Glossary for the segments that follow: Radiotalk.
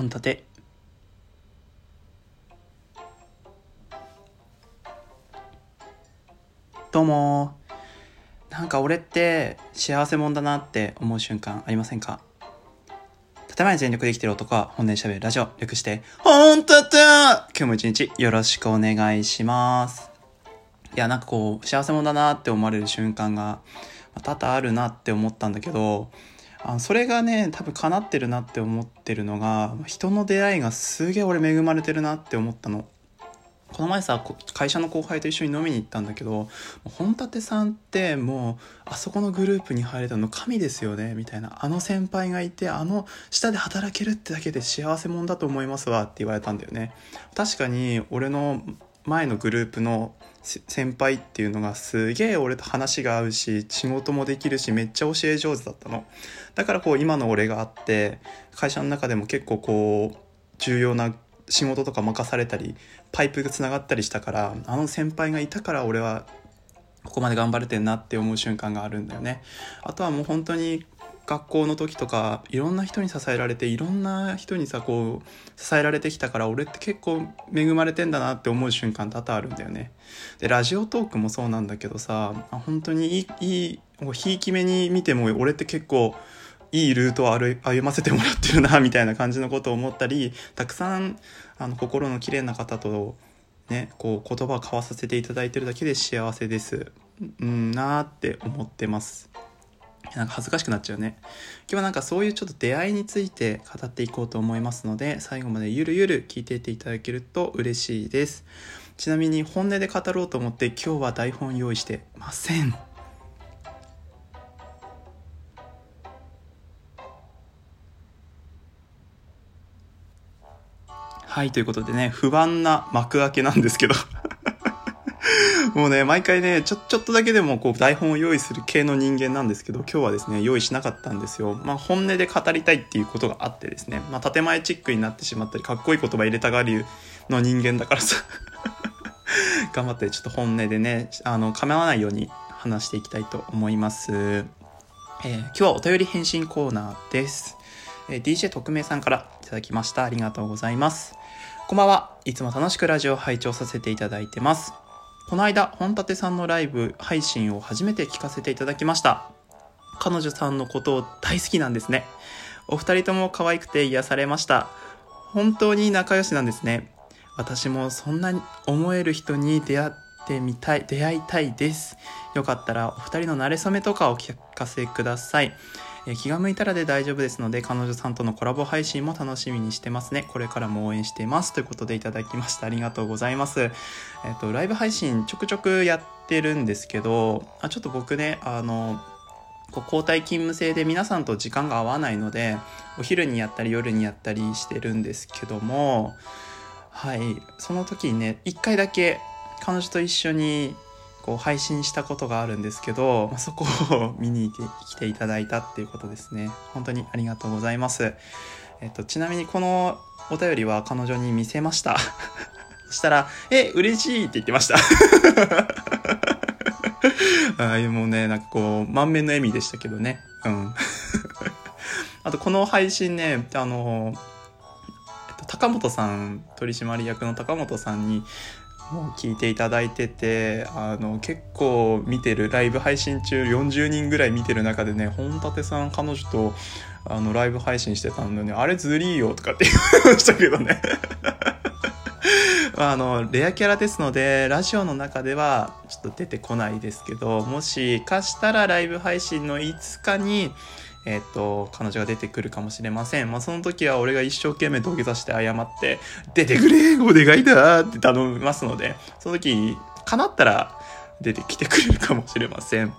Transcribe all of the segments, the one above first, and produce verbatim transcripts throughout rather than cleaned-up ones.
本立て。どうも、なんか俺って幸せ者だなって思う瞬間ありませんか？建前全力で生きてる男は本音で喋るラジオ、略して本立て。今日も一日よろしくお願いします。いや、なんかこう幸せ者だなって思われる瞬間が多々あるなって思ったんだけど、あそれがね、多分叶ってるなって思ってるのが、人の出会いがすげえ俺恵まれてるなって思ったの。この前さ、会社の後輩と一緒に飲みに行ったんだけど、本立さんってもうあそこのグループに入れたの神ですよねみたいな、あの先輩がいてあの下で働けるってだけで幸せ者だと思いますわって言われたんだよね。確かに俺の前のグループの先輩っていうのがすげえ俺と話が合うし、仕事もできるし、めっちゃ教え上手だったの。だからこう今の俺があって、会社の中でも結構こう重要な仕事とか任されたり、パイプがつながったりしたから、あの先輩がいたから俺はここまで頑張れてんなって思う瞬間があるんだよね。あとはもう本当に学校の時とか、いろんな人に支えられて、いろんな人にさこう支えられてきたから、俺って結構恵まれてんだなって思う瞬間多々あるんだよね。でラジオトークもそうなんだけどさ、本当にいいいいひいき目に見ても俺って結構いいルートを歩ませてもらってるなみたいな感じのことを思ったり、たくさんあの心の綺麗な方と、ね、こう言葉を交わさせていただいてるだけで幸せです、うん、なーって思ってます。なんか恥ずかしくなっちゃうね。今日はなんかそういうちょっと出会いについて語っていこうと思いますので、最後までゆるゆる聞いていっていただけると嬉しいです。ちなみに本音で語ろうと思って今日は台本用意してません。はい、ということでね、不安な幕開けなんですけどもうね、毎回ねちょ、ちょっとだけでもこう台本を用意する系の人間なんですけど、今日はですね用意しなかったんですよ。まあ本音で語りたいっていうことがあってですね、まあ建前チックになってしまったり、かっこいい言葉入れたがりの人間だからさ頑張ってちょっと本音でね、あの構わないように話していきたいと思います。えー、今日はお便り返信コーナーです。えー、ディージェー 特命さんからいただきました。ありがとうございます。こんばんは。いつも楽しくラジオを拝聴させていただいてます。この間本立さんのライブ配信を初めて聞かせていただきました。彼女さんのことを大好きなんですね。お二人とも可愛くて癒されました。本当に仲良しなんですね。私もそんなに思える人に出会ってみたい出会いたいです。よかったらお二人の馴れ初めとかを聞かせください。え気が向いたらで大丈夫ですので、彼女さんとのコラボ配信も楽しみにしてますね。これからも応援しています、ということでいただきました。ありがとうございます。えっとライブ配信ちょくちょくやってるんですけど、あちょっと僕ね、あのこう交代勤務制で皆さんと時間が合わないので、お昼にやったり夜にやったりしてるんですけども、はい、その時にねいっかいだけ彼女と一緒にこう配信したことがあるんですけど、まあ、そこを見に来ていただいたっていうことですね。本当にありがとうございます。えっと、ちなみにこのお便りは彼女に見せましたそしたらえ嬉しいって言ってましたあもうね、なんかこう満面の笑みでしたけどね、うんあとこの配信ね、あの、えっと、高本さん、取締役の高本さんにもう聞いていただいてて、あの結構見てる、ライブ配信中よんじゅうにんぐらい見てる中でね、本立さん彼女とあのライブ配信してたんだよね。あれずりーよとかって言いましたけどねあのレアキャラですのでラジオの中ではちょっと出てこないですけど、もしかしたらライブ配信のいつかにえっと、彼女が出てくるかもしれません。まあ、その時は俺が一生懸命土下座して謝って、出てくれお願いだって頼みますので、その時、叶ったら出てきてくれるかもしれません。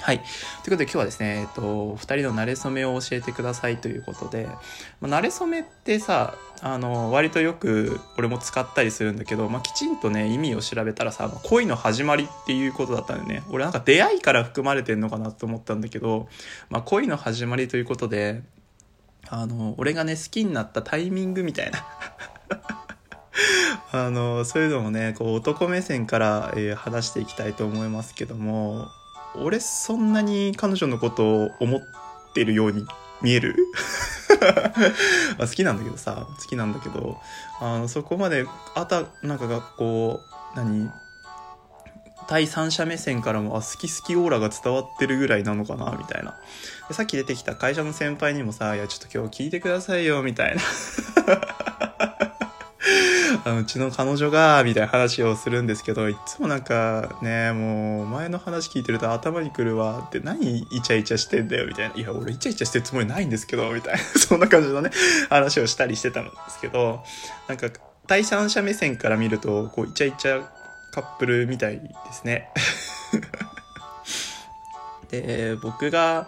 はい。ということで今日はですね、えっと、二人の馴れ初めを教えてくださいということで、まあ、馴れ初めってさ、あの、割とよく俺も使ったりするんだけど、まあ、きちんとね、意味を調べたらさ、恋の始まりっていうことだったんだよね。俺なんか出会いから含まれてんのかなと思ったんだけど、まあ、恋の始まりということで、あの、俺がね、好きになったタイミングみたいなあの、そういうのもね、こう男目線から、えー、話していきたいと思いますけども、俺そんなに彼女のことを思ってるように見える好きなんだけどさ、好きなんだけど、あのそこまであたなんか学校何第三者目線からもあ好き好きオーラが伝わってるぐらいなのかなみたいな。でさっき出てきた会社の先輩にもさ、いやちょっと今日聞いてくださいよみたいなあのうちの彼女がみたいな話をするんですけど、いつもなんかね、もう前の話聞いてると頭にくるわって、何イチャイチャしてんだよみたいな、いや俺イチャイチャしてるつもりないんですけどみたいなそんな感じのね話をしたりしてたんですけど、なんか第三者目線から見るとこうイチャイチャカップルみたいですねで僕が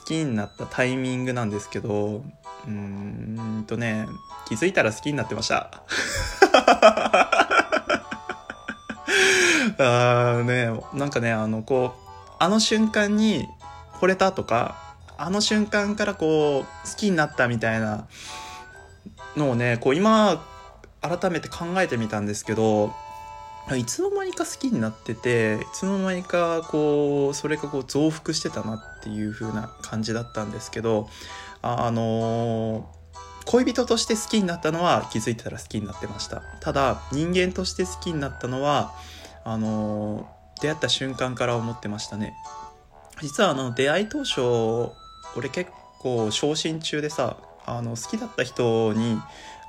好きになったタイミングなんですけど、うーんとね気づいたら好きになってましたあーね、なんかね、あのこうあの瞬間に惚れたとか、あの瞬間からこう好きになったみたいなのをね、こう今改めて考えてみたんですけど、いつの間にか好きになってて、いつの間にかこうそれがこう増幅してたなっていう風な感じだったんですけど、あの恋人として好きになったのは気づいてたら好きになってました。ただ人間として好きになったのはあの出会った瞬間から思ってましたね。実はあの出会い当初俺結構昇進中でさ、あの好きだった人に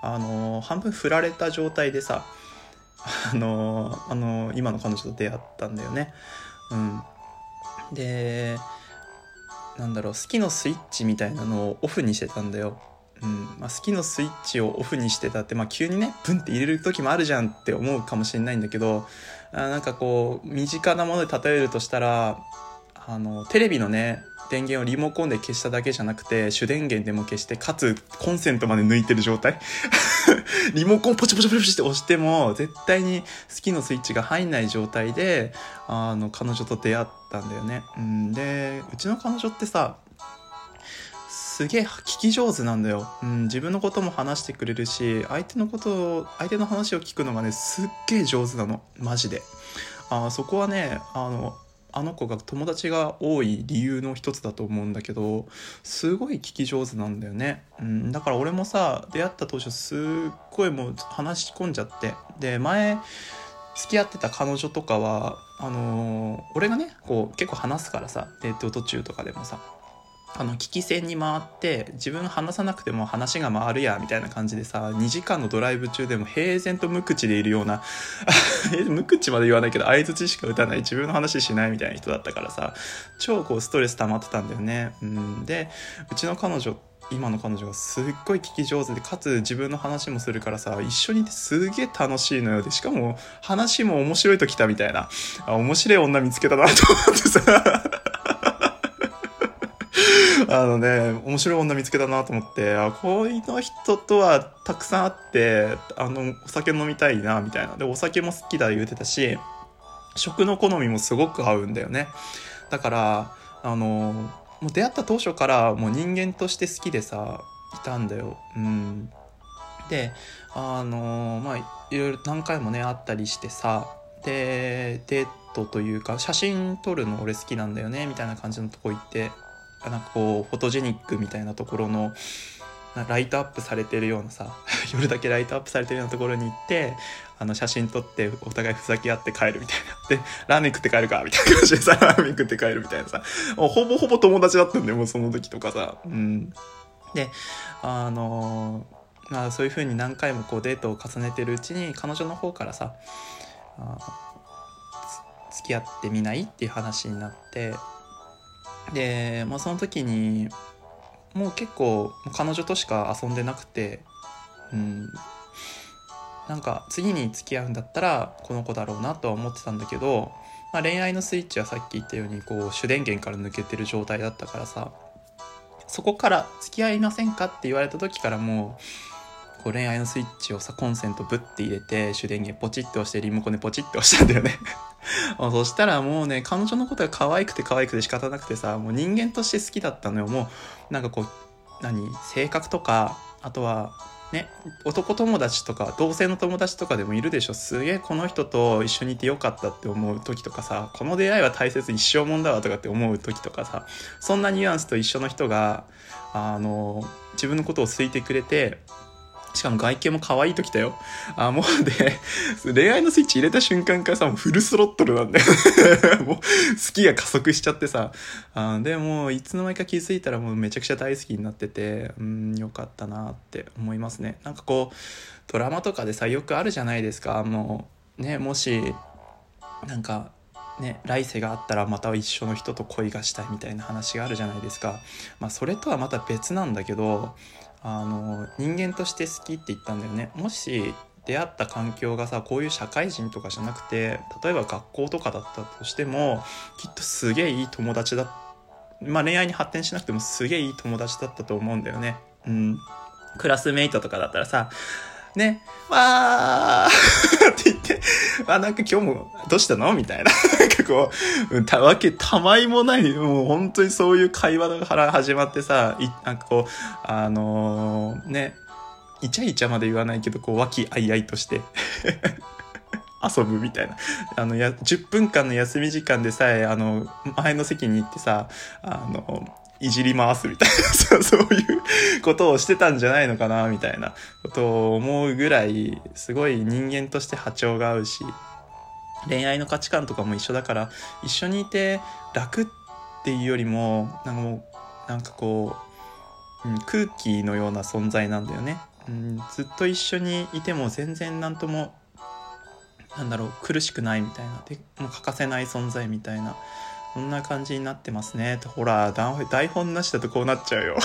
あの半分振られた状態でさ、あのあの今の彼女と出会ったんだよね、うん、でなんだろう、好きのスイッチみたいなのをオフにしてたんだよ、うん、まあ、好きのスイッチをオフにしてたって、まあ、急にねブンって入れる時もあるじゃんって思うかもしれないんだけど、あなんかこう身近なもので例えるとしたら、あのテレビのね電源をリモコンで消しただけじゃなくて主電源でも消して、かつコンセントまで抜いてる状態リモコンポチポチポチって押しても絶対に好きのスイッチが入んない状態であの彼女と出会ったんだよね、うん、でうちの彼女ってさすげえ聞き上手なんだよ、うん、自分のことも話してくれるし、相手のことを相手の話を聞くのがねすっげえ上手なの、マジで。あそこはね、あのあの子が友達が多い理由の一つだと思うんだけど、すごい聞き上手なんだよね、うん、だから俺もさ出会った当初すっごいもう話し込んじゃって、で前付き合ってた彼女とかはあのー、俺がねこう結構話すからさ、デート途中とかでもさあの聞き戦に回って、自分話さなくても話が回るやみたいな感じでさ、にじかんのドライブ中でも平然と無口でいるような無口まで言わないけど相槌しか打たない、自分の話しないみたいな人だったからさ、超こうストレス溜まってたんだよね、うん、でうちの彼女今の彼女がすっごい聞き上手で、かつ自分の話もするからさ、一緒にいてすげえ楽しいのよ。でしかも話も面白いときたみたいな、あ面白い女見つけたなと思ってさあのね、面白い女見つけたなと思って、あこういう人とはたくさんあって、あのお酒飲みたいなみたいな、でお酒も好きだ言うてたし、食の好みもすごく合うんだよね。だからあのもう出会った当初からもう人間として好きでさいたんだよ、うん、であのまあいろいろ何回もね会ったりしてさ、でデートというか写真撮るの俺好きなんだよねみたいな感じのとこ行って、なんかこうフォトジェニックみたいなところのライトアップされてるようなさ夜だけライトアップされてるようなところに行って、あの写真撮ってお互いふざけ合って帰るみたいな、でラーメン食って帰るかみたいな感じでさラーメン食って帰るみたいなさ、もうほぼほぼ友達だったんだよもうその時とかさ、うん、であのまあそういう風に何回もこうデートを重ねてるうちに、彼女の方からさ付き合ってみないっていう話になって、で、まあ、その時にもう結構彼女としか遊んでなくて、うん、なんか次に付き合うんだったらこの子だろうなとは思ってたんだけど、まあ、恋愛のスイッチはさっき言ったようにこう主電源から抜けてる状態だったからさ、そこから付き合いませんかって言われた時からもう、こう恋愛のスイッチをさコンセントぶって入れて主電源ポチッと押してリモコンでポチッと押したんだよねそしたらもうね、彼女のことが可愛くて可愛くて仕方なくてさ、もう人間として好きだったのよ。もうなんかこう何性格とか、あとはね、男友達とか同性の友達とかでもいるでしょ。すげえこの人と一緒にいてよかったって思う時とかさ、この出会いは大切一生もんだわとかって思う時とかさ、そんなニュアンスと一緒の人があの自分のことを好いてくれて、しかも外見も可愛い時だよ。あもうで恋愛のスイッチ入れた瞬間からさ、もうフルスロットルなんだよもう好きが加速しちゃってさ、あでもういつの間にか気づいたらもうめちゃくちゃ大好きになってて、うんよかったなって思いますね。なんかこうドラマとかでさよくあるじゃないですか。もうね、もしなんかね、来世があったらまた一緒の人と恋がしたいみたいな話があるじゃないですか。まあそれとはまた別なんだけど、あの人間として好きって言ったんだよね。もし出会った環境がさ、こういう社会人とかじゃなくて、例えば学校とかだったとしても、きっとすげえいい友達だ、まあ恋愛に発展しなくてもすげえいい友達だったと思うんだよね。うん、クラスメイトとかだったらさね、わーって言って、あ、なんか今日もどうしたのみたいな。なんかこう、たわけたまいもない、もう本当にそういう会話から始まってさ、いなんかこう、あのー、ね、イチャイチャまで言わないけど、こう、和気あいあいとして。遊ぶみたいな、あのやじゅっぷんかんの休み時間でさえあの前の席に行ってさ、あのいじり回すみたいなそういうことをしてたんじゃないのかなみたいなことを思うぐらい、すごい人間として波長が合うし、恋愛の価値観とかも一緒だから、一緒にいて楽っていうよりもなんかもうなんかこう、うん、空気のような存在なんだよね、うん、ずっと一緒にいても全然なんともなんだろう苦しくないみたいな、でもう欠かせない存在みたいな、そんな感じになってますね。ほら台本なしだとこうなっちゃうよ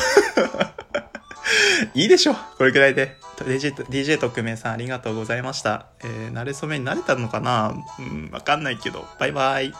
いいでしょこれくらいで。 ディージェー 特命さんありがとうございました。えー、慣れ初めに慣れたのかな、うん、分かんないけど、バイバイ。